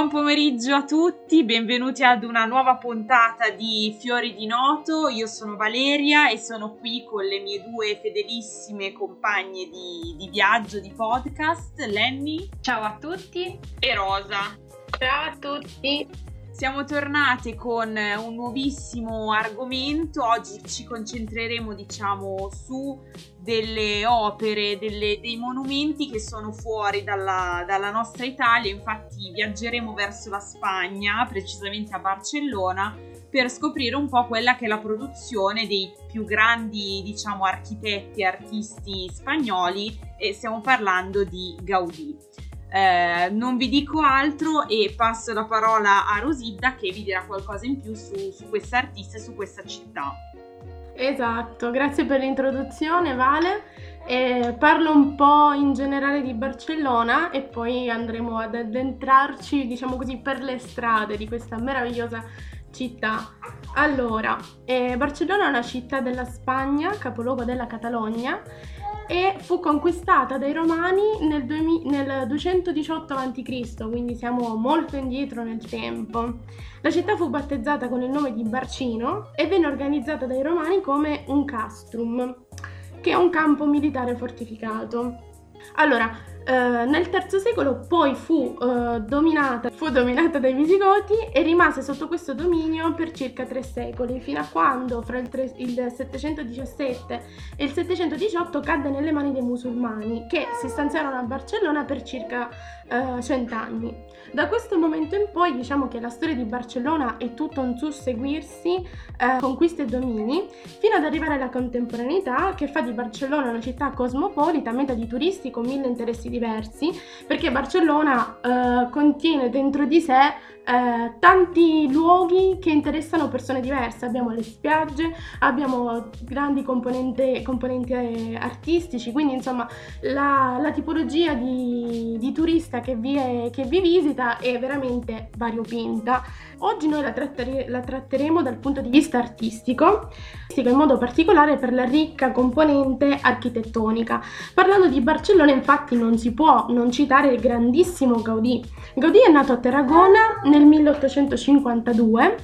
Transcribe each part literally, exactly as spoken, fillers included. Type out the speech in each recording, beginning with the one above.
Buon pomeriggio a tutti, benvenuti ad una nuova puntata di Fiori di Noto. Io sono Valeria e sono qui con le mie due fedelissime compagne di, di viaggio, di podcast, Lenny. Ciao a tutti. E Rosa. Ciao a tutti. Siamo tornate con un nuovissimo argomento. Oggi ci concentreremo, diciamo, su delle opere, delle, dei monumenti che sono fuori dalla, dalla nostra Italia. Infatti viaggeremo verso la Spagna, precisamente a Barcellona, per scoprire un po' quella che è la produzione dei più grandi, diciamo, architetti e artisti spagnoli, e stiamo parlando di Gaudí. Eh, non vi dico altro e passo la parola a Rosidda, che vi dirà qualcosa in più su, su questa artista e su questa città. Esatto, grazie per l'introduzione, Vale. Eh, parlo un po' in generale di Barcellona e poi andremo ad addentrarci, diciamo così, per le strade di questa meravigliosa città. Allora, eh, Barcellona è una città della Spagna, capoluogo della Catalogna, e fu conquistata dai Romani nel, duemila, nel duecentodiciotto avanti Cristo, quindi siamo molto indietro nel tempo. La città fu battezzata con il nome di Barcino e venne organizzata dai Romani come un castrum, che è un campo militare fortificato. Allora, eh, nel terzo secolo poi fu, eh, dominata, fu dominata dai Visigoti e rimase sotto questo dominio per circa tre secoli, fino a quando fra il, tre, il settecentodiciassette e il settecentodiciotto cadde nelle mani dei musulmani, che si stanziarono a Barcellona per circa eh, cent'anni. Da questo momento in poi, diciamo che la storia di Barcellona è tutto un susseguirsi, eh, conquiste e domini, fino ad arrivare alla contemporaneità, che fa di Barcellona una città cosmopolita, meta di turisti con mille interessi diversi, perché Barcellona eh, contiene dentro di sé eh, tanti luoghi che interessano persone diverse. Abbiamo le spiagge, abbiamo grandi componenti, componenti artistici, quindi insomma la, la tipologia di, di turista che vi, è, che vi visita è veramente variopinta. Oggi noi la, trattare, la tratteremo dal punto di vista artistico, in modo particolare per la ricca componente architettonica. Parlando di Barcellona, infatti, non si può non citare il grandissimo Gaudí. Gaudí è nato a Tarragona nel milleottocentocinquantadue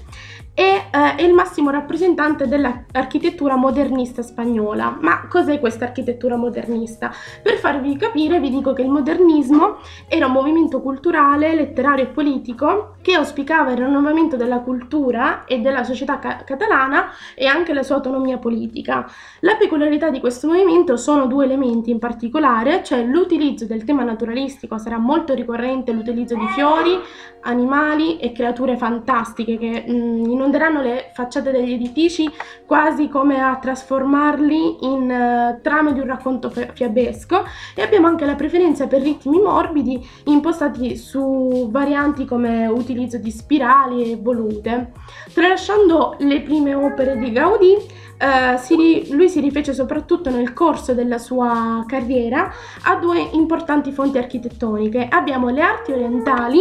e eh, è il massimo rappresentante dell'architettura modernista spagnola. Ma cos'è questa architettura modernista? Per farvi capire vi dico che il modernismo era un movimento culturale, letterario e politico che auspicava il rinnovamento della cultura e della società ca- catalana e anche la sua autonomia politica. La peculiarità di questo movimento sono due elementi in particolare, cioè l'utilizzo del tema naturalistico. Sarà molto ricorrente l'utilizzo di fiori, animali e creature fantastiche che mh, in inonderanno le facciate degli edifici, quasi come a trasformarli in uh, trame di un racconto fiabesco, e abbiamo anche la preferenza per ritmi morbidi impostati su varianti come utilizzo di spirali e volute. Tralasciando le prime opere di Gaudí, Uh, si, lui si rifece soprattutto nel corso della sua carriera a due importanti fonti architettoniche. Abbiamo le arti orientali,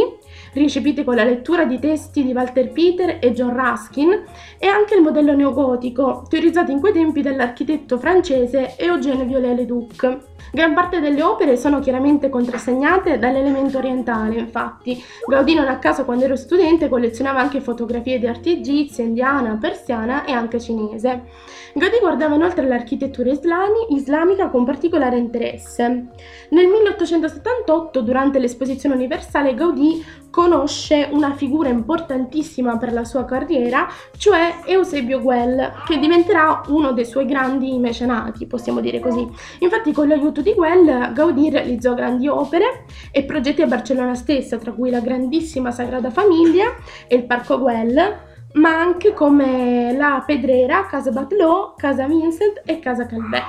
ricepite con la lettura di testi di Walter Pater e John Ruskin, e anche il modello neogotico, teorizzato in quei tempi dall'architetto francese Eugène Viollet-le-Duc. Gran parte delle opere sono chiaramente contrassegnate dall'elemento orientale, infatti. Gaudí, non a caso, quando ero studente, collezionava anche fotografie di arte egizia, indiana, persiana e anche cinese. Gaudí guardava inoltre l'architettura islami, islamica con particolare interesse. Nel milleottocentosettantotto, durante l'esposizione universale, Gaudí conosce una figura importantissima per la sua carriera, cioè Eusebi Güell, che diventerà uno dei suoi grandi mecenati, possiamo dire così. Infatti, con l'aiuto di Güell, Gaudí realizzò grandi opere e progetti a Barcellona stessa, tra cui la grandissima Sagrada Famiglia e il Parco Guell, ma anche come la Pedrera, Casa Batlló, Casa Milà e Casa Calvet.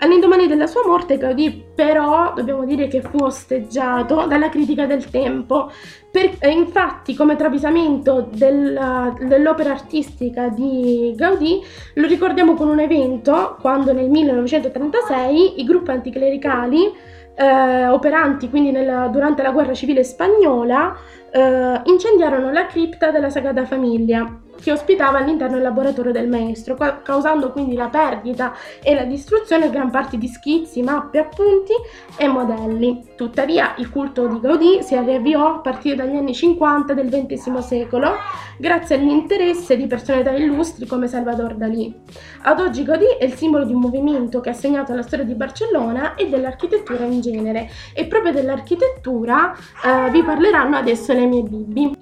All'indomani della sua morte, Gaudí però dobbiamo dire che fu osteggiato dalla critica del tempo. Per, infatti, come travisamento del, dell'opera artistica di Gaudí, lo ricordiamo con un evento quando nel millenovecentotrentasei i gruppi anticlericali Eh, operanti quindi nella, durante la guerra civile spagnola eh, incendiarono la cripta della Sagrada Famiglia, che ospitava all'interno il laboratorio del maestro, causando quindi la perdita e la distruzione di gran parte di schizzi, mappe, appunti e modelli. Tuttavia il culto di Gaudí si riavviò a partire dagli anni cinquanta del ventesimo secolo grazie all'interesse di personalità illustri come Salvador Dalí. Ad oggi Gaudí è il simbolo di un movimento che ha segnato la storia di Barcellona e dell'architettura in genere, e proprio dell'architettura eh, vi parleranno adesso le mie bimbi.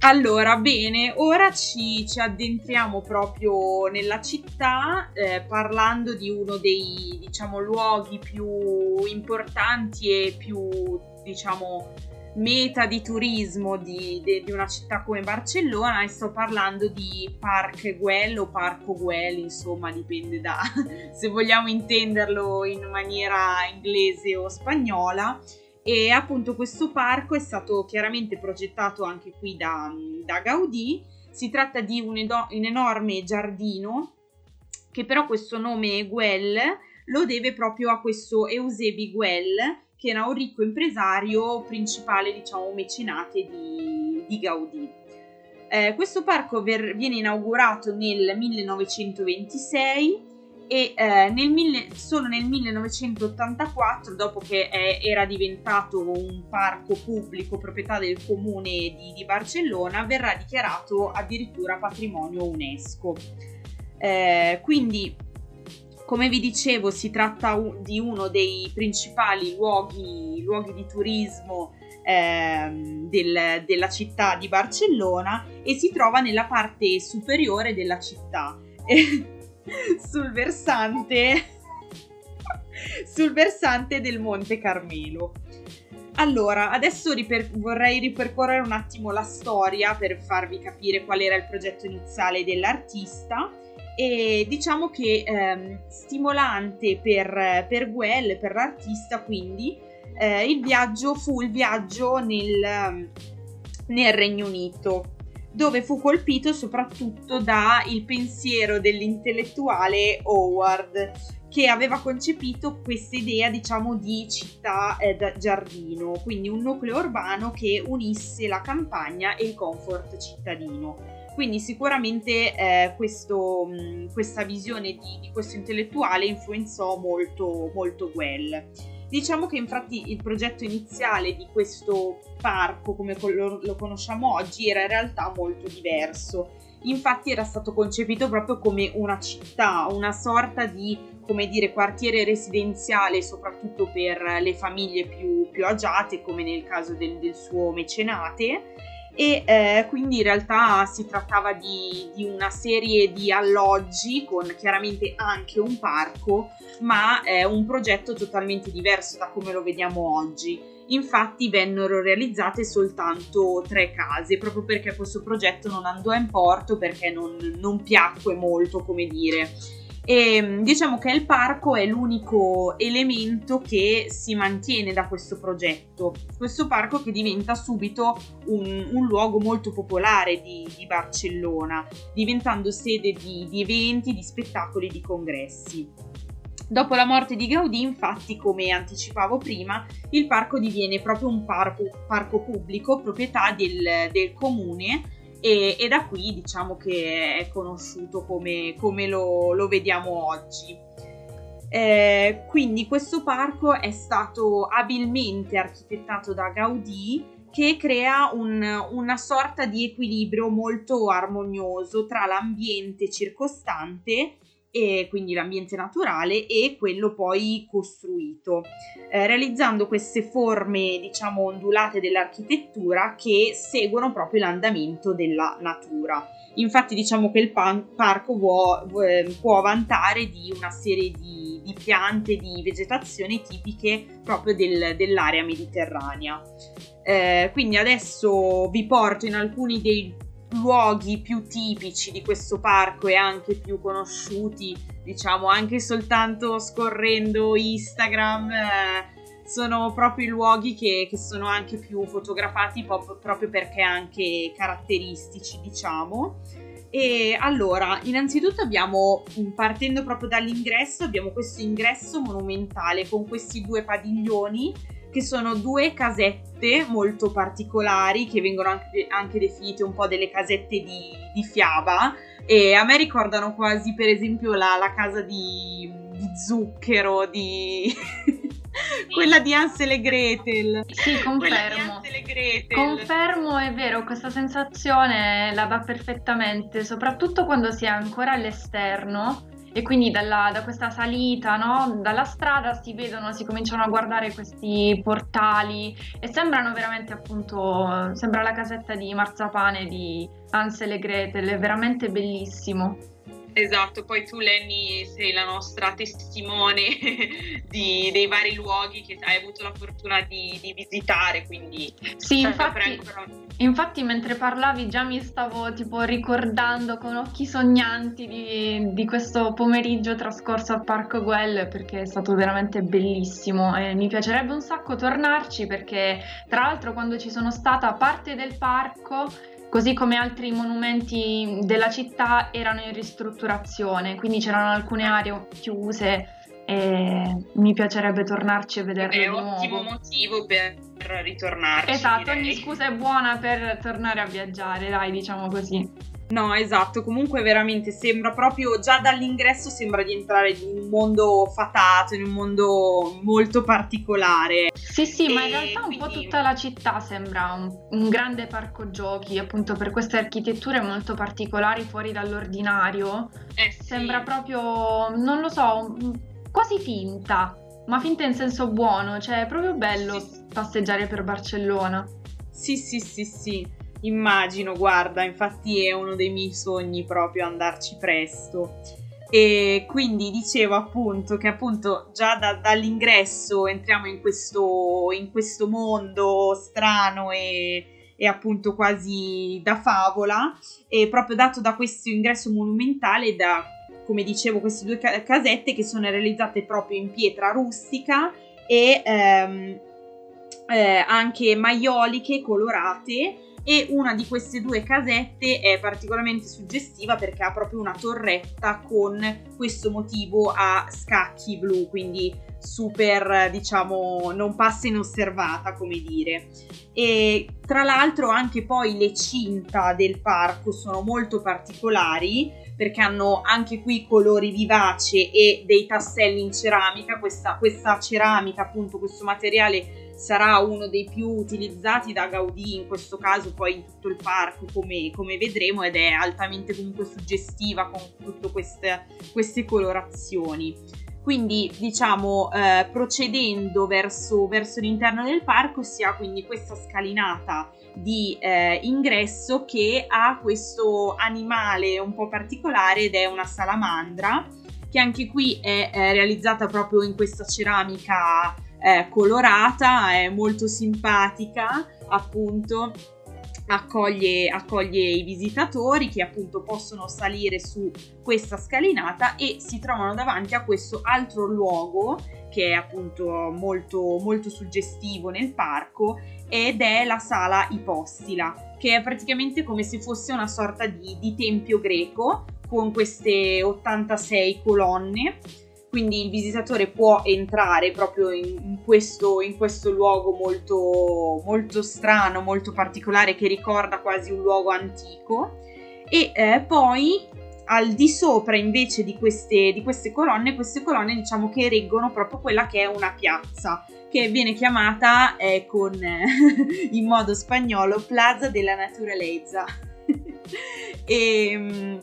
Allora, bene, ora ci, ci addentriamo proprio nella città eh, parlando di uno dei, diciamo, luoghi più importanti e più, diciamo, meta di turismo di, de, di una città come Barcellona, e sto parlando di Parc Guell o Parco Guell, insomma dipende da se vogliamo intenderlo in maniera inglese o spagnola. E appunto questo parco è stato chiaramente progettato anche qui da, da Gaudí. Si tratta di un, edo- un enorme giardino, che però questo nome Güell lo deve proprio a questo Eusebi Güell, che era un ricco impresario, principale, diciamo, mecenate di, di Gaudí. Eh, questo parco ver- viene inaugurato nel millenovecentoventisei e eh, nel mille, solo nel millenovecentottantaquattro, dopo che eh, era diventato un parco pubblico proprietà del comune di, di Barcellona, verrà dichiarato addirittura patrimonio UNESCO. Eh, quindi, come vi dicevo, si tratta u- di uno dei principali luoghi, luoghi di turismo ehm, del, della città di Barcellona, e si trova nella parte superiore della città. Sul versante sul versante del Monte Carmelo. Allora, adesso riper- vorrei ripercorrere un attimo la storia per farvi capire qual era il progetto iniziale dell'artista, e diciamo che ehm, stimolante per, per Güell, per l'artista, quindi eh, il viaggio fu il viaggio nel, nel Regno Unito, dove fu colpito soprattutto dal pensiero dell'intellettuale Howard, che aveva concepito questa idea, diciamo, di città eh, da giardino, quindi un nucleo urbano che unisse la campagna e il comfort cittadino. Quindi sicuramente eh, questo, mh, questa visione di, di questo intellettuale influenzò molto, molto Güell. Diciamo che infatti il progetto iniziale di questo parco, come lo, lo conosciamo oggi, era in realtà molto diverso. Infatti era stato concepito proprio come una città, una sorta di, come dire, quartiere residenziale, soprattutto per le famiglie più, più agiate, come nel caso del, del suo mecenate, e eh, quindi in realtà si trattava di, di una serie di alloggi con chiaramente anche un parco, ma eh, un progetto totalmente diverso da come lo vediamo oggi. Infatti vennero realizzate soltanto tre case, proprio perché questo progetto non andò in porto, perché non, non piacque molto, come dire. E diciamo che il parco è l'unico elemento che si mantiene da questo progetto, questo parco che diventa subito un, un luogo molto popolare di, di Barcellona, diventando sede di, di eventi, di spettacoli, di congressi. Dopo la morte di Gaudí, infatti, come anticipavo prima, il parco diviene proprio un parco, parco pubblico, proprietà del, del comune, E, e da qui diciamo che è conosciuto come, come lo, lo vediamo oggi. Eh, quindi questo parco è stato abilmente architettato da Gaudí, che crea un, una sorta di equilibrio molto armonioso tra l'ambiente circostante, e quindi l'ambiente naturale, e quello poi costruito, eh, realizzando queste forme, diciamo, ondulate dell'architettura che seguono proprio l'andamento della natura. Infatti diciamo che il pan- parco può, può vantare di una serie di, di piante, di vegetazione tipiche proprio del, dell'area mediterranea. Eh, quindi adesso vi porto in alcuni dei luoghi più tipici di questo parco e anche più conosciuti, diciamo, anche soltanto scorrendo Instagram, eh, sono proprio i luoghi che, che sono anche più fotografati pop, proprio perché anche caratteristici, diciamo. E allora, innanzitutto abbiamo, partendo proprio dall'ingresso, abbiamo questo ingresso monumentale con questi due padiglioni che sono due casette molto particolari che vengono anche, anche definite un po' delle casette di, di fiaba, e a me ricordano quasi per esempio la, la casa di, di Zucchero, di... quella di Hansel e Gretel. Sì, confermo. E Gretel. Confermo, è vero, questa sensazione la va perfettamente, soprattutto quando si è ancora all'esterno e quindi dalla, da questa salita, no? Dalla strada si vedono, si cominciano a guardare questi portali e sembrano veramente, appunto, sembra la casetta di marzapane di Hansel e Gretel, è veramente bellissimo. Esatto, poi tu Lenny sei la nostra testimone di, dei vari luoghi che hai avuto la fortuna di, di visitare, quindi... Sì, infatti, infatti mentre parlavi già mi stavo tipo ricordando con occhi sognanti di, di questo pomeriggio trascorso al Parco Guell, perché è stato veramente bellissimo e mi piacerebbe un sacco tornarci, perché tra l'altro quando ci sono stata parte del parco, così come altri monumenti della città, erano in ristrutturazione, quindi c'erano alcune aree chiuse e mi piacerebbe tornarci e vederle di nuovo. È un ottimo motivo per ritornarci. Esatto, direi. Ogni scusa è buona per tornare a viaggiare, dai, diciamo così. No, esatto, comunque veramente sembra proprio, già dall'ingresso sembra di entrare in un mondo fatato, in un mondo molto particolare. Sì, sì, e ma in realtà quindi... un po' tutta la città sembra un, un grande parco giochi, appunto per queste architetture molto particolari, fuori dall'ordinario. Eh sì. Sembra proprio, non lo so, quasi finta, ma finta in senso buono, cioè è proprio bello sì, passeggiare per Barcellona. Sì, sì, sì, sì. Immagino, guarda, infatti è uno dei miei sogni proprio andarci presto. E quindi dicevo appunto che appunto già da, dall'ingresso entriamo in questo, in questo mondo strano e, e appunto quasi da favola, e proprio dato da questo ingresso monumentale, da, come dicevo, queste due casette che sono realizzate proprio in pietra rustica e ehm, eh, anche maioliche colorate. E una di queste due casette è particolarmente suggestiva perché ha proprio una torretta con questo motivo a scacchi blu, quindi super, diciamo, non passa inosservata, come dire. E tra l'altro anche poi le cinta del parco sono molto particolari perché hanno anche qui colori vivaci e dei tasselli in ceramica. Questa, questa ceramica, appunto, questo materiale sarà uno dei più utilizzati da Gaudí, in questo caso poi in tutto il parco, come, come vedremo, ed è altamente comunque suggestiva con tutte queste, queste colorazioni. Quindi diciamo eh, procedendo verso, verso l'interno del parco si ha quindi questa scalinata di eh, ingresso che ha questo animale un po' particolare ed è una salamandra, che anche qui è eh, realizzata proprio in questa ceramica Eh, colorata, è molto simpatica, appunto accoglie, accoglie i visitatori che appunto possono salire su questa scalinata e si trovano davanti a questo altro luogo che è appunto molto, molto suggestivo nel parco, ed è la sala ipostila, che è praticamente come se fosse una sorta di, di tempio greco con queste ottantasei colonne. Quindi il visitatore può entrare proprio in questo, in questo luogo molto, molto strano, molto particolare, che ricorda quasi un luogo antico. E eh, poi al di sopra invece di queste, di queste colonne, queste colonne diciamo che reggono proprio quella che è una piazza, che viene chiamata eh, con, in modo spagnolo Plaza de la Naturaleza. e,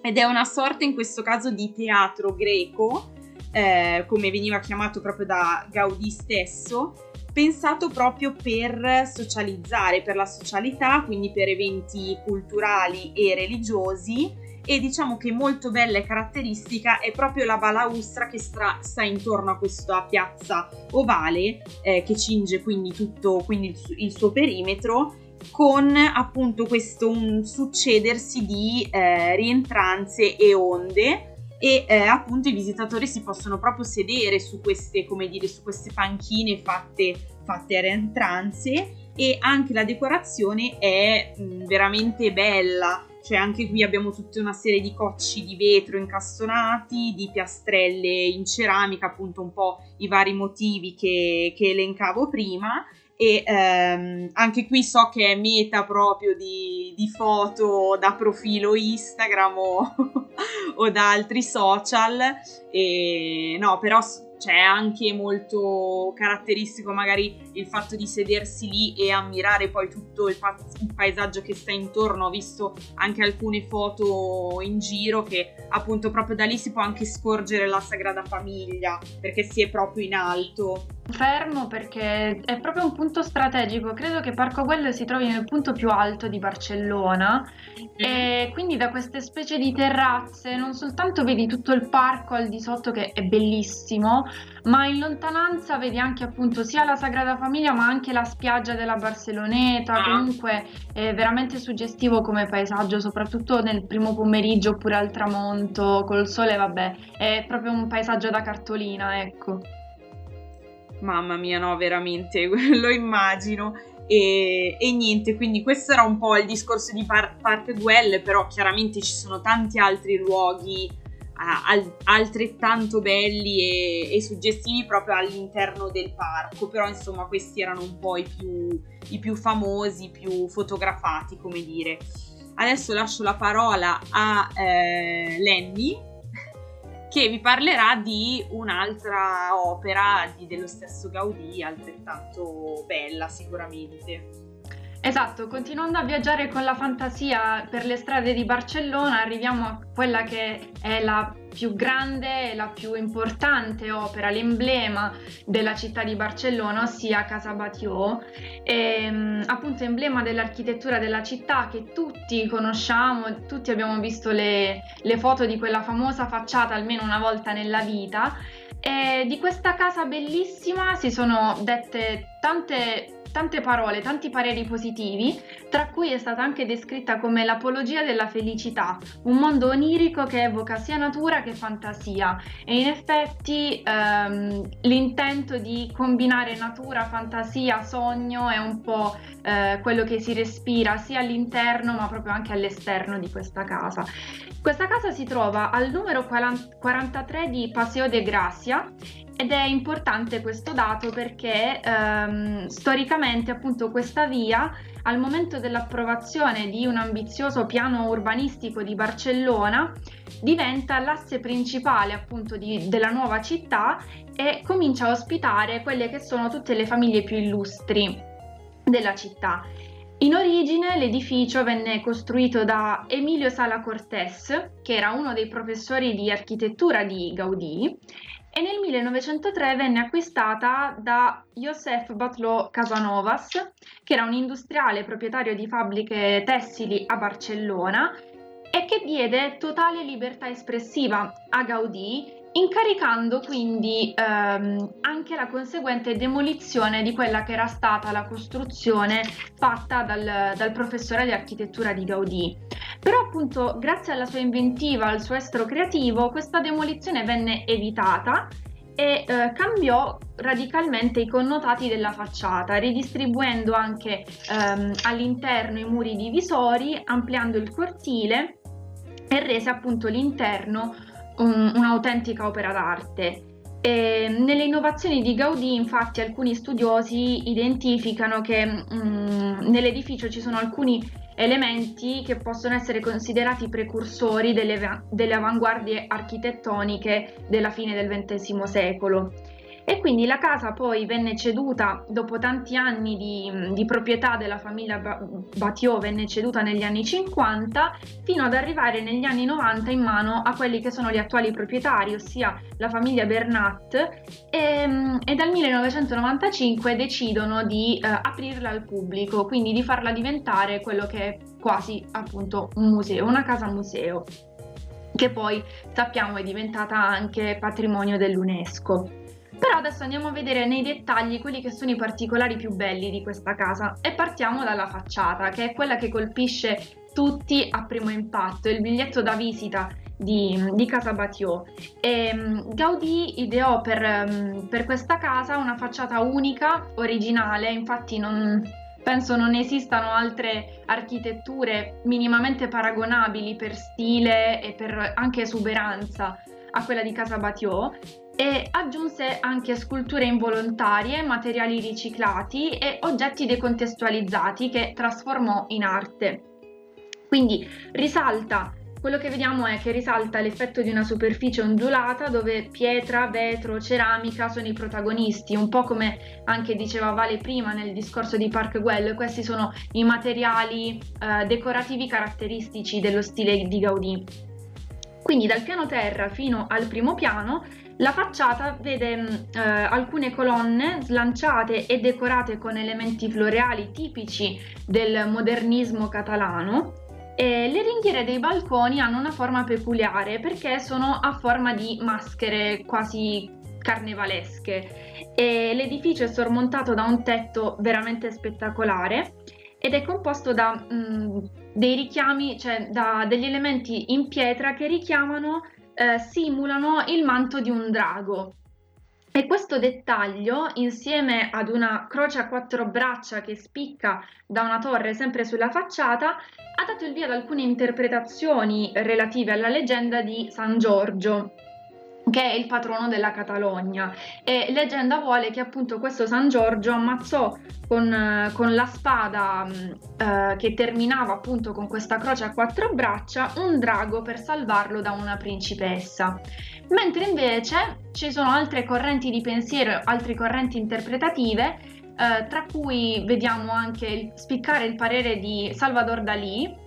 ed è una sorta in questo caso di teatro greco, Eh, come veniva chiamato proprio da Gaudí stesso, pensato proprio per socializzare, per la socialità, quindi per eventi culturali e religiosi. E diciamo che molto bella e caratteristica è proprio la balaustra che stra- sta intorno a questa piazza ovale eh, che cinge quindi tutto quindi il, su- il suo perimetro, con appunto questo un succedersi di eh, rientranze e onde. E eh, appunto i visitatori si possono proprio sedere su queste, come dire, su queste panchine fatte, fatte a rientranze, e anche la decorazione è mh, veramente bella, cioè anche qui abbiamo tutta una serie di cocci di vetro incastonati, di piastrelle in ceramica, appunto un po' i vari motivi che, che elencavo prima. E ehm, anche qui so che è meta proprio di, di foto da profilo Instagram o, o da altri social, e, no, però c'è anche molto caratteristico magari il fatto di sedersi lì e ammirare poi tutto il, pa- il paesaggio che sta intorno. Ho visto anche alcune foto in giro che appunto proprio da lì si può anche scorgere la Sagrada Famiglia, perché si è proprio in alto. Fermo perché è proprio un punto strategico, credo che Parco Guell si trovi nel punto più alto di Barcellona e quindi da queste specie di terrazze non soltanto vedi tutto il parco al di sotto che è bellissimo, ma in lontananza vedi anche appunto sia la Sagrada Famiglia ma anche la spiaggia della Barceloneta. Comunque è veramente suggestivo come paesaggio, soprattutto nel primo pomeriggio oppure al tramonto col sole, vabbè, è proprio un paesaggio da cartolina, ecco. Mamma mia, no, veramente, lo immagino. E, e niente, quindi questo era un po' il discorso di Par- Parco Guell, però chiaramente ci sono tanti altri luoghi uh, al- altrettanto belli e-, e suggestivi proprio all'interno del parco, però insomma questi erano un po' i più, i più famosi, i più fotografati, come dire. Adesso lascio la parola a eh, Lenny, che vi parlerà di un'altra opera di, dello stesso Gaudì, altrettanto bella sicuramente. Esatto, continuando a viaggiare con la fantasia per le strade di Barcellona, arriviamo a quella che è la più grande e la più importante opera, l'emblema della città di Barcellona, ossia Casa Batlló, ehm, appunto emblema dell'architettura della città che tutti conosciamo, tutti abbiamo visto le, le foto di quella famosa facciata almeno una volta nella vita. E di questa casa bellissima si sono dette tante, tante parole, tanti pareri positivi, tra cui è stata anche descritta come l'apologia della felicità, un mondo onirico che evoca sia natura che fantasia. E in effetti ehm, l'intento di combinare natura, fantasia, sogno è un po' eh, quello che si respira sia all'interno ma proprio anche all'esterno di questa casa. Questa casa si trova al numero quarantatré di Paseo de Gracia, ed è importante questo dato perché ehm, storicamente appunto questa via al momento dell'approvazione di un ambizioso piano urbanistico di Barcellona diventa l'asse principale appunto di, della nuova città e comincia a ospitare quelle che sono tutte le famiglie più illustri della città. In origine l'edificio venne costruito da Emilio Sala-Cortés, che era uno dei professori di architettura di Gaudì, e nel millenovecentotre venne acquistata da Josep Batlló Casanovas, che era un industriale proprietario di fabbriche tessili a Barcellona e che diede totale libertà espressiva a Gaudì, incaricando quindi ehm, anche la conseguente demolizione di quella che era stata la costruzione fatta dal, dal professore di architettura di Gaudì. Però appunto grazie alla sua inventiva, al suo estro creativo, questa demolizione venne evitata e eh, cambiò radicalmente i connotati della facciata, ridistribuendo anche ehm, all'interno i muri divisori, ampliando il cortile e rese appunto l'interno Un, un'autentica opera d'arte. E nelle innovazioni di Gaudì infatti alcuni studiosi identificano che mh, nell'edificio ci sono alcuni elementi che possono essere considerati precursori delle, delle avanguardie architettoniche della fine del ventesimo secolo. E quindi la casa poi venne ceduta dopo tanti anni di, di proprietà della famiglia Batlló, venne ceduta negli anni cinquanta fino ad arrivare negli anni novanta in mano a quelli che sono gli attuali proprietari, ossia la famiglia Bernat, e, e dal millenovecentonovantacinque decidono di eh, aprirla al pubblico, quindi di farla diventare quello che è quasi appunto un museo, una casa museo, che poi sappiamo è diventata anche patrimonio dell'UNESCO. Però adesso andiamo a vedere nei dettagli quelli che sono i particolari più belli di questa casa e partiamo dalla facciata, che è quella che colpisce tutti a primo impatto, il biglietto da visita di, di Casa Batlló. E Gaudì ideò per, per questa casa una facciata unica, originale, infatti non, Penso non esistano altre architetture minimamente paragonabili per stile e per anche esuberanza a quella di Casa Batlló, e aggiunse anche sculture involontarie, materiali riciclati e oggetti decontestualizzati che trasformò in arte. Quindi risalta, quello che vediamo è che risalta l'effetto di una superficie ondulata dove pietra, vetro, ceramica sono i protagonisti, un po' come anche diceva Vale prima nel discorso di Parc Güell, questi sono i materiali eh, decorativi caratteristici dello stile di Gaudí. Quindi dal piano terra fino al primo piano la facciata vede eh, alcune colonne slanciate e decorate con elementi floreali tipici del modernismo catalano, e le ringhiere dei balconi hanno una forma peculiare perché sono a forma di maschere quasi carnevalesche, e l'edificio è sormontato da un tetto veramente spettacolare ed è composto da mh, dei richiami, cioè da degli elementi in pietra che richiamano Eh, simulano il manto di un drago, e questo dettaglio, insieme ad una croce a quattro braccia che spicca da una torre sempre sulla facciata, ha dato il via ad alcune interpretazioni relative alla leggenda di San Giorgio, che è il patrono della Catalogna, e leggenda vuole che appunto questo San Giorgio ammazzò con, con la spada eh, che terminava appunto con questa croce a quattro braccia un drago per salvarlo da una principessa. Mentre invece ci sono altre correnti di pensiero, altre correnti interpretative, eh, tra cui vediamo anche il, spiccare il parere di Salvador Dalí,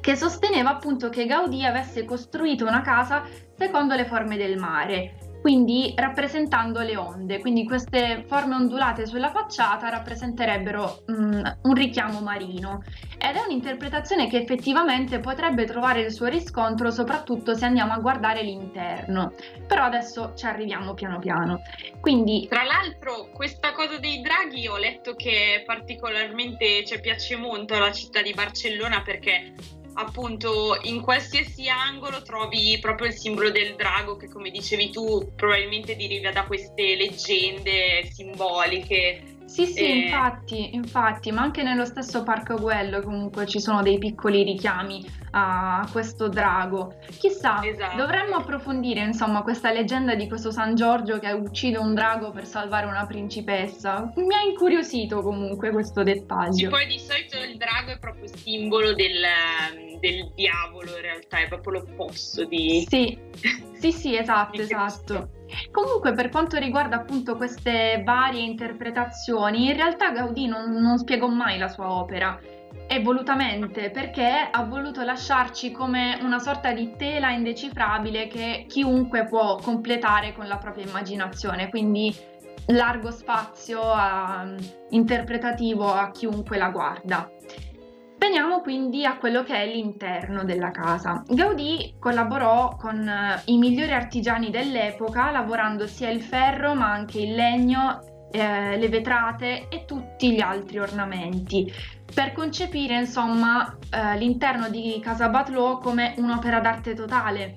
che sosteneva appunto che Gaudí avesse costruito una casa secondo le forme del mare, quindi rappresentando le onde, quindi queste forme ondulate sulla facciata rappresenterebbero mm, un richiamo marino, ed è un'interpretazione che effettivamente potrebbe trovare il suo riscontro soprattutto se andiamo a guardare l'interno, però adesso ci arriviamo piano piano. Quindi, tra l'altro, questa cosa dei draghi ho letto che particolarmente ci piace molto alla città di Barcellona, perché appunto in qualsiasi angolo trovi proprio il simbolo del drago, che come dicevi tu probabilmente deriva da queste leggende simboliche. Sì sì, e... infatti, infatti, ma anche nello stesso Parco Guell comunque ci sono dei piccoli richiami a questo drago. Chissà, esatto. Dovremmo approfondire insomma questa leggenda di questo San Giorgio che uccide un drago per salvare una principessa. Mi ha incuriosito comunque questo dettaglio. Sì, poi di solito il drago è proprio simbolo del, del diavolo, in realtà è proprio l'opposto di... Sì, sì, sì, esatto, esatto. Comunque, per quanto riguarda appunto queste varie interpretazioni, in realtà Gaudí non, non spiegò mai la sua opera, e volutamente, perché ha voluto lasciarci come una sorta di tela indecifrabile che chiunque può completare con la propria immaginazione, quindi largo spazio a, interpretativo a chiunque la guarda. Veniamo quindi a quello che è l'interno della casa. Gaudí collaborò con i migliori artigiani dell'epoca, lavorando sia il ferro ma anche il legno, eh, le vetrate e tutti gli altri ornamenti, per concepire insomma eh, l'interno di Casa Batlló come un'opera d'arte totale,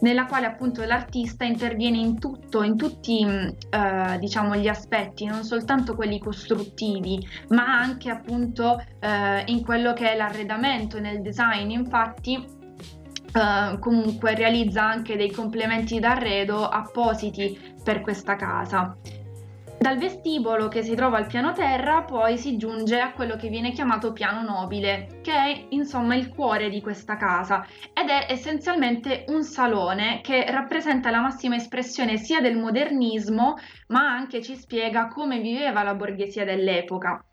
nella quale appunto l'artista interviene in tutto, in tutti eh, diciamo gli aspetti, non soltanto quelli costruttivi, ma anche appunto eh, in quello che è l'arredamento, nel design. Infatti eh, comunque realizza anche dei complementi d'arredo appositi per questa casa. Dal vestibolo che si trova al piano terra poi si giunge a quello che viene chiamato piano nobile, che è insomma il cuore di questa casa, ed è essenzialmente un salone che rappresenta la massima espressione sia del modernismo, ma anche ci spiega come viveva la borghesia dell'epoca.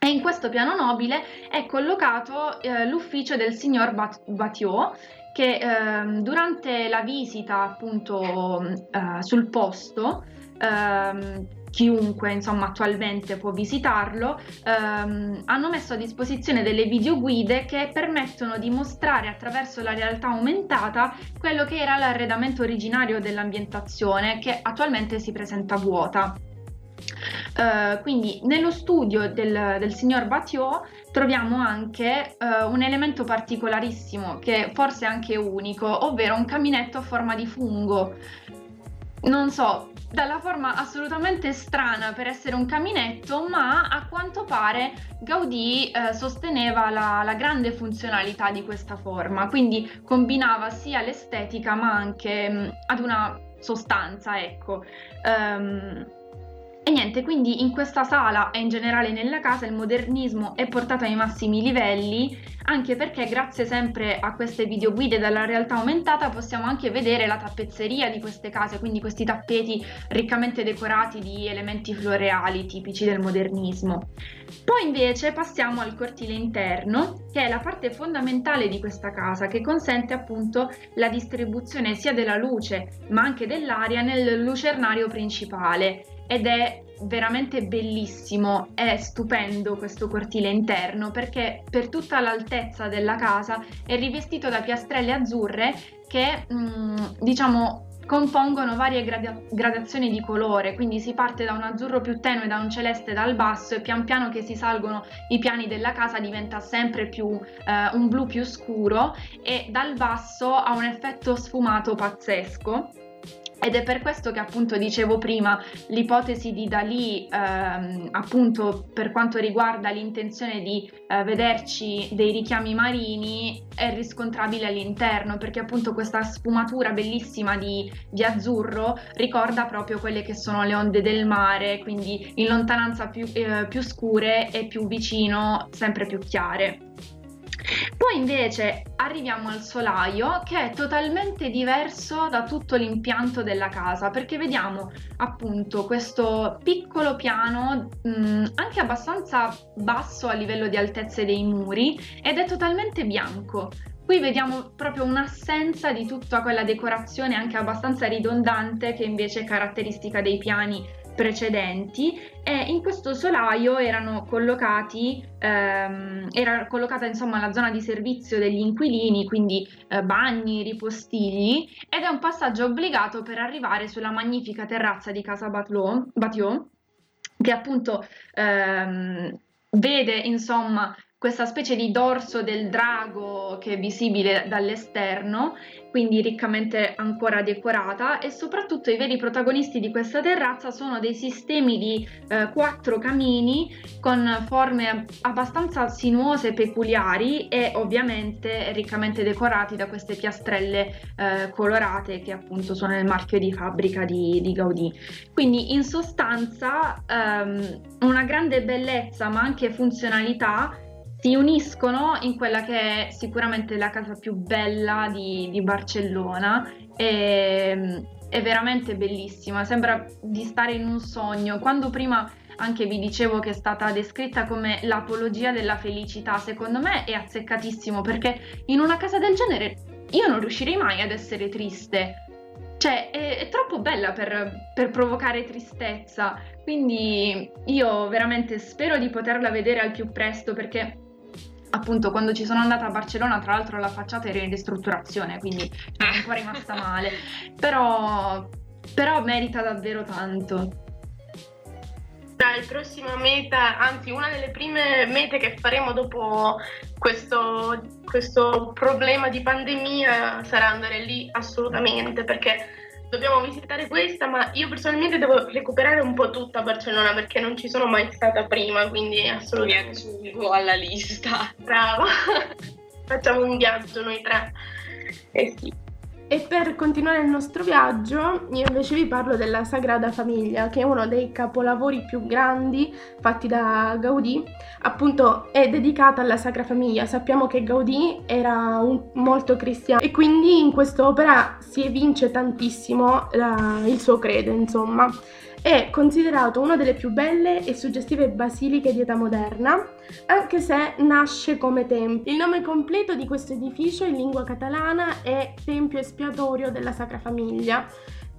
E in questo piano nobile è collocato eh, l'ufficio del signor Bat- Batlló, che eh, durante la visita appunto eh, sul posto, eh, chiunque insomma attualmente può visitarlo, ehm, hanno messo a disposizione delle videoguide che permettono di mostrare attraverso la realtà aumentata quello che era l'arredamento originario dell'ambientazione, che attualmente si presenta vuota. Uh, quindi nello studio del, del signor Batlló troviamo anche uh, un elemento particolarissimo, che forse è anche unico, ovvero un caminetto a forma di fungo. Non so, dalla forma assolutamente strana per essere un caminetto, ma a quanto pare Gaudí eh, sosteneva la, la grande funzionalità di questa forma, quindi combinava sia l'estetica ma anche mh, ad una sostanza, ecco. Um, E niente, quindi in questa sala e in generale nella casa il modernismo è portato ai massimi livelli, anche perché grazie sempre a queste videoguide dalla realtà aumentata possiamo anche vedere la tappezzeria di queste case, quindi questi tappeti riccamente decorati di elementi floreali tipici del modernismo. Poi invece passiamo al cortile interno, che è la parte fondamentale di questa casa, che consente appunto la distribuzione sia della luce ma anche dell'aria nel lucernario principale. Ed è veramente bellissimo, è stupendo questo cortile interno, perché per tutta l'altezza della casa è rivestito da piastrelle azzurre che mh, diciamo compongono varie grada- gradazioni di colore, quindi si parte da un azzurro più tenue, da un celeste dal basso, e pian piano che si salgono i piani della casa diventa sempre più eh, un blu più scuro, e dal basso ha un effetto sfumato pazzesco. Ed è per questo che appunto dicevo prima l'ipotesi di Dalì, ehm, appunto per quanto riguarda l'intenzione di eh, vederci dei richiami marini, è riscontrabile all'interno, perché appunto questa sfumatura bellissima di, di azzurro ricorda proprio quelle che sono le onde del mare, quindi in lontananza più, eh, più scure e più vicino sempre più chiare. Poi invece arriviamo al solaio, che è totalmente diverso da tutto l'impianto della casa, perché vediamo appunto questo piccolo piano mh, anche abbastanza basso a livello di altezze dei muri, ed è totalmente bianco. Qui vediamo proprio un'assenza di tutta quella decorazione anche abbastanza ridondante che invece è caratteristica dei piani precedenti, e in questo solaio erano collocati ehm, era collocata insomma la zona di servizio degli inquilini, quindi eh, bagni, ripostigli, ed è un passaggio obbligato per arrivare sulla magnifica terrazza di Casa Batlló, Batlló che appunto ehm, vede insomma questa specie di dorso del drago che è visibile dall'esterno, quindi riccamente ancora decorata, e soprattutto i veri protagonisti di questa terrazza sono dei sistemi di eh, quattro camini con forme abbastanza sinuose e peculiari, e ovviamente riccamente decorati da queste piastrelle eh, colorate che appunto sono il marchio di fabbrica di, di Gaudí. Quindi in sostanza ehm, una grande bellezza ma anche funzionalità si uniscono in quella che è sicuramente la casa più bella di, di Barcellona, e è veramente bellissima, sembra di stare in un sogno. Quando prima anche vi dicevo che è stata descritta come l'apologia della felicità, secondo me è azzeccatissimo, perché in una casa del genere io non riuscirei mai ad essere triste, cioè è, è troppo bella per, per provocare tristezza, quindi io veramente spero di poterla vedere al più presto, perché appunto quando ci sono andata a Barcellona, tra l'altro la facciata era in ristrutturazione, quindi mi è un po' rimasta male, però, però merita davvero tanto. Dai, prossima meta, anzi una delle prime mete che faremo dopo questo, questo problema di pandemia sarà andare lì assolutamente, perché dobbiamo visitare questa, ma io personalmente devo recuperare un po' tutta Barcellona perché non ci sono mai stata prima, quindi assolutamente mi aggiungo alla lista. Bravo, facciamo un viaggio noi tre. Eh sì. E per continuare il nostro viaggio, io invece vi parlo della Sagrada Famiglia, che è uno dei capolavori più grandi fatti da Gaudí. Appunto è dedicata alla Sacra Famiglia. Sappiamo che Gaudí era un, molto cristiano, e quindi in quest'opera si evince tantissimo la, il suo credo, insomma. È considerato una delle più belle e suggestive basiliche di età moderna, anche se nasce come tempio. Il nome completo di questo edificio in lingua catalana è Tempio Espiatorio della Sacra Famiglia,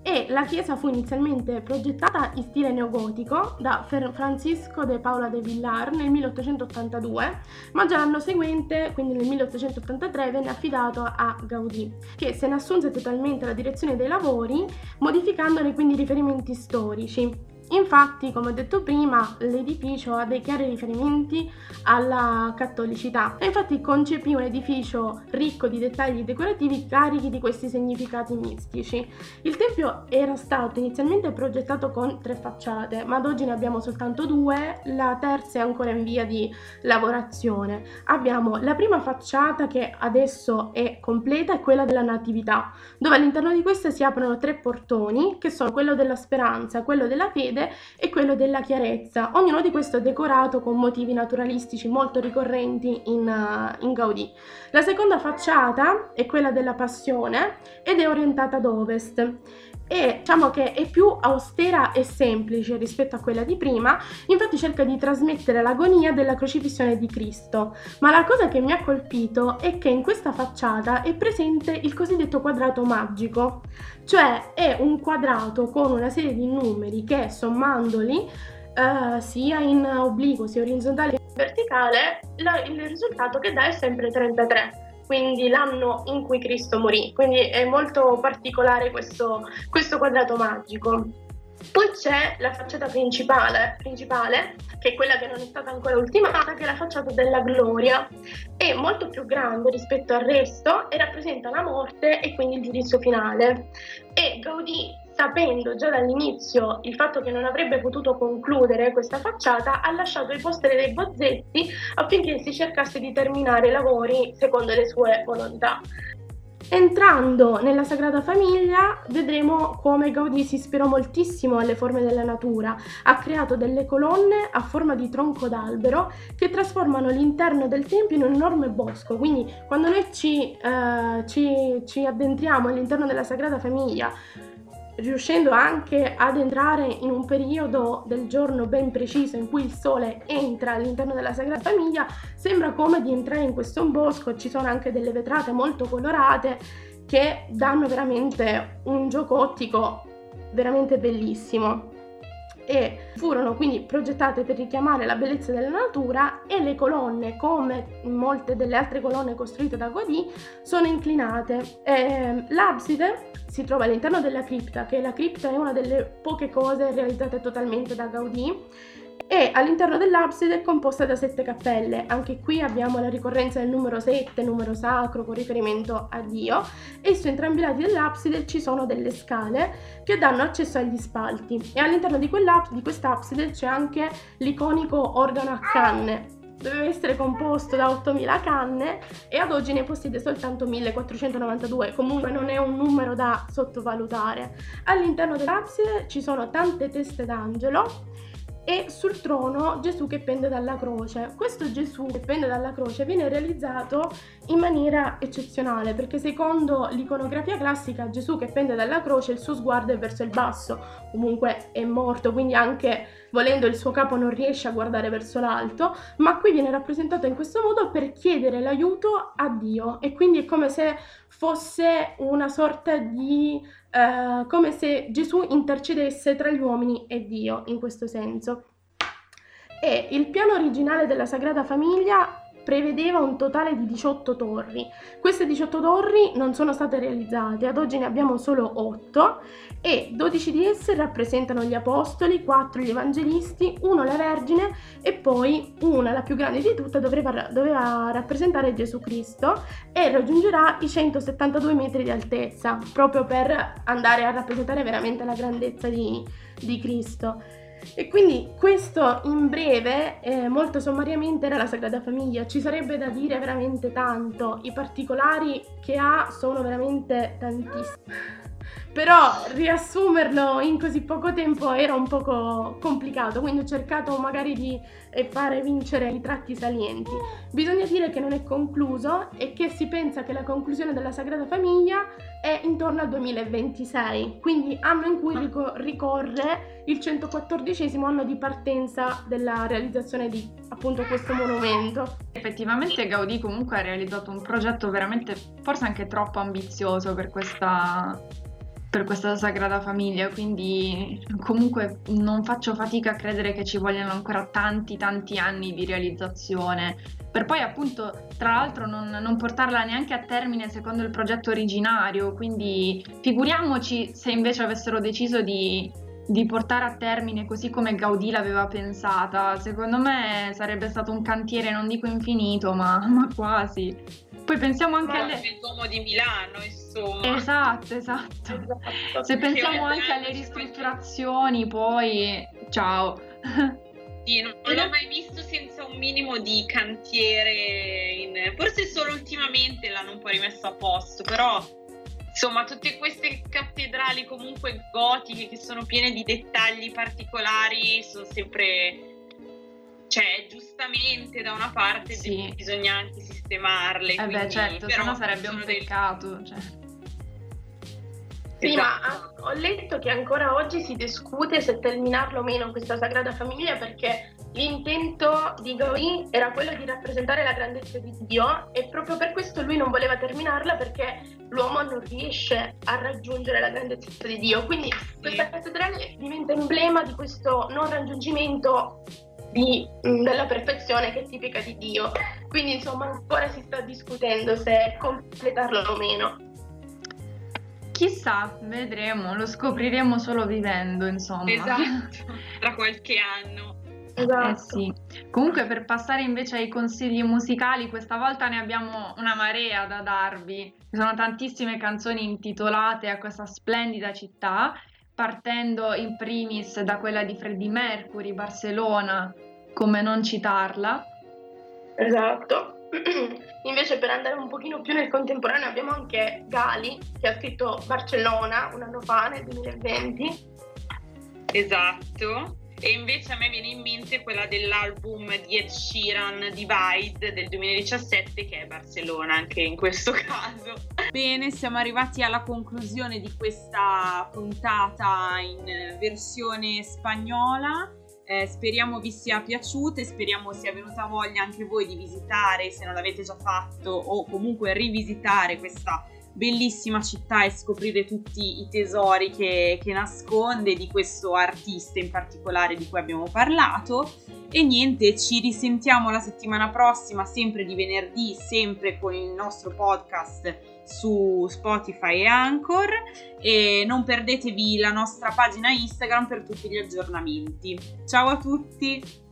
e la chiesa fu inizialmente progettata in stile neogotico da Francisco de Paula de Villar nel milleottocentottantadue, ma già l'anno seguente, quindi nel milleottocentottantatré, venne affidato a Gaudí, che se ne assunse totalmente la direzione dei lavori, modificandone quindi riferimenti storici. Infatti, come ho detto prima, l'edificio ha dei chiari riferimenti alla cattolicità e infatti concepì un edificio ricco di dettagli decorativi carichi di questi significati mistici. Il tempio era stato inizialmente progettato con tre facciate, ma ad oggi ne abbiamo soltanto due, la terza è ancora in via di lavorazione. Abbiamo la prima facciata che adesso è completa, è quella della Natività, dove all'interno di questa si aprono tre portoni che sono quello della speranza, quello della fede e quello della chiarezza. Ognuno di questi è decorato con motivi naturalistici molto ricorrenti in, uh, in Gaudí. La seconda facciata è quella della Passione ed è orientata ad ovest e diciamo che è più austera e semplice rispetto a quella di prima, infatti cerca di trasmettere l'agonia della crocifissione di Cristo. Ma la cosa che mi ha colpito è che in questa facciata è presente il cosiddetto quadrato magico, cioè è un quadrato con una serie di numeri che sommandoli eh, sia in obliquo sia orizzontale che in verticale, la, il risultato che dà è sempre trentatré, quindi l'anno in cui Cristo morì, quindi è molto particolare questo, questo quadrato magico. Poi c'è la facciata principale, principale, che è quella che non è stata ancora ultimata, che è la facciata della Gloria, è molto più grande rispetto al resto e rappresenta la morte e quindi il giudizio finale. E Gaudí, sapendo già dall'inizio il fatto che non avrebbe potuto concludere questa facciata, ha lasciato ai posteri dei bozzetti affinché si cercasse di terminare i lavori secondo le sue volontà. Entrando nella Sagrada Famiglia vedremo come Gaudí si ispirò moltissimo alle forme della natura, ha creato delle colonne a forma di tronco d'albero che trasformano l'interno del tempio in un enorme bosco, quindi quando noi ci, eh, ci, ci addentriamo all'interno della Sagrada Famiglia, riuscendo anche ad entrare in un periodo del giorno ben preciso in cui il sole entra all'interno della Sagrada Famiglia, sembra come di entrare in questo bosco. Ci sono anche delle vetrate molto colorate che danno veramente un gioco ottico veramente bellissimo e furono quindi progettate per richiamare la bellezza della natura. E le colonne, come molte delle altre colonne costruite da Gaudí, sono inclinate. Eh, l'abside si trova all'interno della cripta, che la cripta è una delle poche cose realizzate totalmente da Gaudí, e all'interno dell'abside è composta da sette cappelle. Anche qui abbiamo la ricorrenza del numero sette, numero sacro con riferimento a Dio, e su entrambi i lati dell'abside ci sono delle scale che danno accesso agli spalti, e all'interno di, di quest'abside c'è anche l'iconico organo a canne. Doveva essere composto da ottomila canne e ad oggi ne possiede soltanto millequattrocentonovantadue, comunque non è un numero da sottovalutare. All'interno dell'abside ci sono tante teste d'angelo e sul trono Gesù che pende dalla croce. Questo Gesù che pende dalla croce viene realizzato in maniera eccezionale, perché secondo l'iconografia classica Gesù che pende dalla croce il suo sguardo è verso il basso, comunque è morto, quindi anche volendo il suo capo non riesce a guardare verso l'alto, ma qui viene rappresentato in questo modo per chiedere l'aiuto a Dio, e quindi è come se fosse una sorta di Uh, come se Gesù intercedesse tra gli uomini e Dio, in questo senso. E il piano originale della Sagrada Famiglia prevedeva un totale di diciotto torri. Queste diciotto torri non sono state realizzate, ad oggi ne abbiamo solo otto, e dodici di esse rappresentano gli apostoli, quattro gli evangelisti, uno la Vergine, e poi una, la più grande di tutte, doveva, doveva rappresentare Gesù Cristo e raggiungerà i centosettantadue metri di altezza, proprio per andare a rappresentare veramente la grandezza di, di Cristo. E quindi questo in breve, eh, molto sommariamente, era la Sagrada Famiglia. Ci sarebbe da dire veramente tanto, i particolari che ha sono veramente tantissimi, però riassumerlo in così poco tempo era un poco complicato, quindi ho cercato magari di fare vincere i tratti salienti. Bisogna dire che non è concluso e che si pensa che la conclusione della Sagrada Famiglia è intorno al duemilaventisei, quindi anno in cui ricor- ricorre il centoquattordicesimo anno di partenza della realizzazione di appunto questo monumento. Effettivamente Gaudí comunque ha realizzato un progetto veramente, forse anche troppo ambizioso per questa, per questa Sagrada Famiglia, quindi comunque non faccio fatica a credere che ci vogliano ancora tanti tanti anni di realizzazione, per poi appunto tra l'altro non, non portarla neanche a termine secondo il progetto originario, quindi figuriamoci se invece avessero deciso di di portare a termine così come Gaudì l'aveva pensata, secondo me sarebbe stato un cantiere, non dico infinito, ma, ma quasi. Poi pensiamo anche ma alle... il Duomo di Milano, insomma. Esatto, esatto. esatto. Se pensiamo anche alle ristrutturazioni, poi... Ciao. Sì, non l'ho mai visto senza un minimo di cantiere, in... forse solo ultimamente l'hanno un po' rimesso a posto, però insomma tutte queste cattedrali comunque gotiche che sono piene di dettagli particolari sono sempre... Cioè, giustamente da una parte sì. bisogna anche sistemarle. Eh beh, certo, però sennò sarebbe un peccato. Del... Cioè. Sì, esatto. Ma ho letto che ancora oggi si discute se terminarlo o meno questa Sagrada Famiglia, perché l'intento di Gaudí era quello di rappresentare la grandezza di Dio e proprio per questo lui non voleva terminarla, perché l'uomo non riesce a raggiungere la grandezza di Dio. Quindi sì. questa cattedrale diventa emblema di questo non raggiungimento Di, della perfezione che è tipica di Dio, quindi insomma ancora si sta discutendo se completarlo o meno. Chissà, vedremo, lo scopriremo solo vivendo, insomma. Esatto, tra qualche anno. Esatto. Eh sì. Comunque, per passare invece ai consigli musicali, questa volta ne abbiamo una marea da darvi. Ci sono tantissime canzoni intitolate a questa splendida città, partendo in primis da quella di Freddie Mercury, Barcellona, come non citarla. Esatto. Invece per andare un pochino più nel contemporaneo abbiamo anche Gali, che ha scritto Barcellona un anno fa, nel duemilaventi. Esatto. E invece a me viene in mente quella dell'album di Ed Sheeran, Divide, del duemiladiciassette, che è Barcellona anche in questo caso. Bene, siamo arrivati alla conclusione di questa puntata in versione spagnola. Eh, speriamo vi sia piaciuta e speriamo sia venuta voglia anche voi di visitare, se non l'avete già fatto, o comunque rivisitare questa bellissima città e scoprire tutti i tesori che, che nasconde, di questo artista in particolare di cui abbiamo parlato. E niente, ci risentiamo la settimana prossima, sempre di venerdì, sempre con il nostro podcast su Spotify e Anchor, e non perdetevi la nostra pagina Instagram per tutti gli aggiornamenti. Ciao a tutti!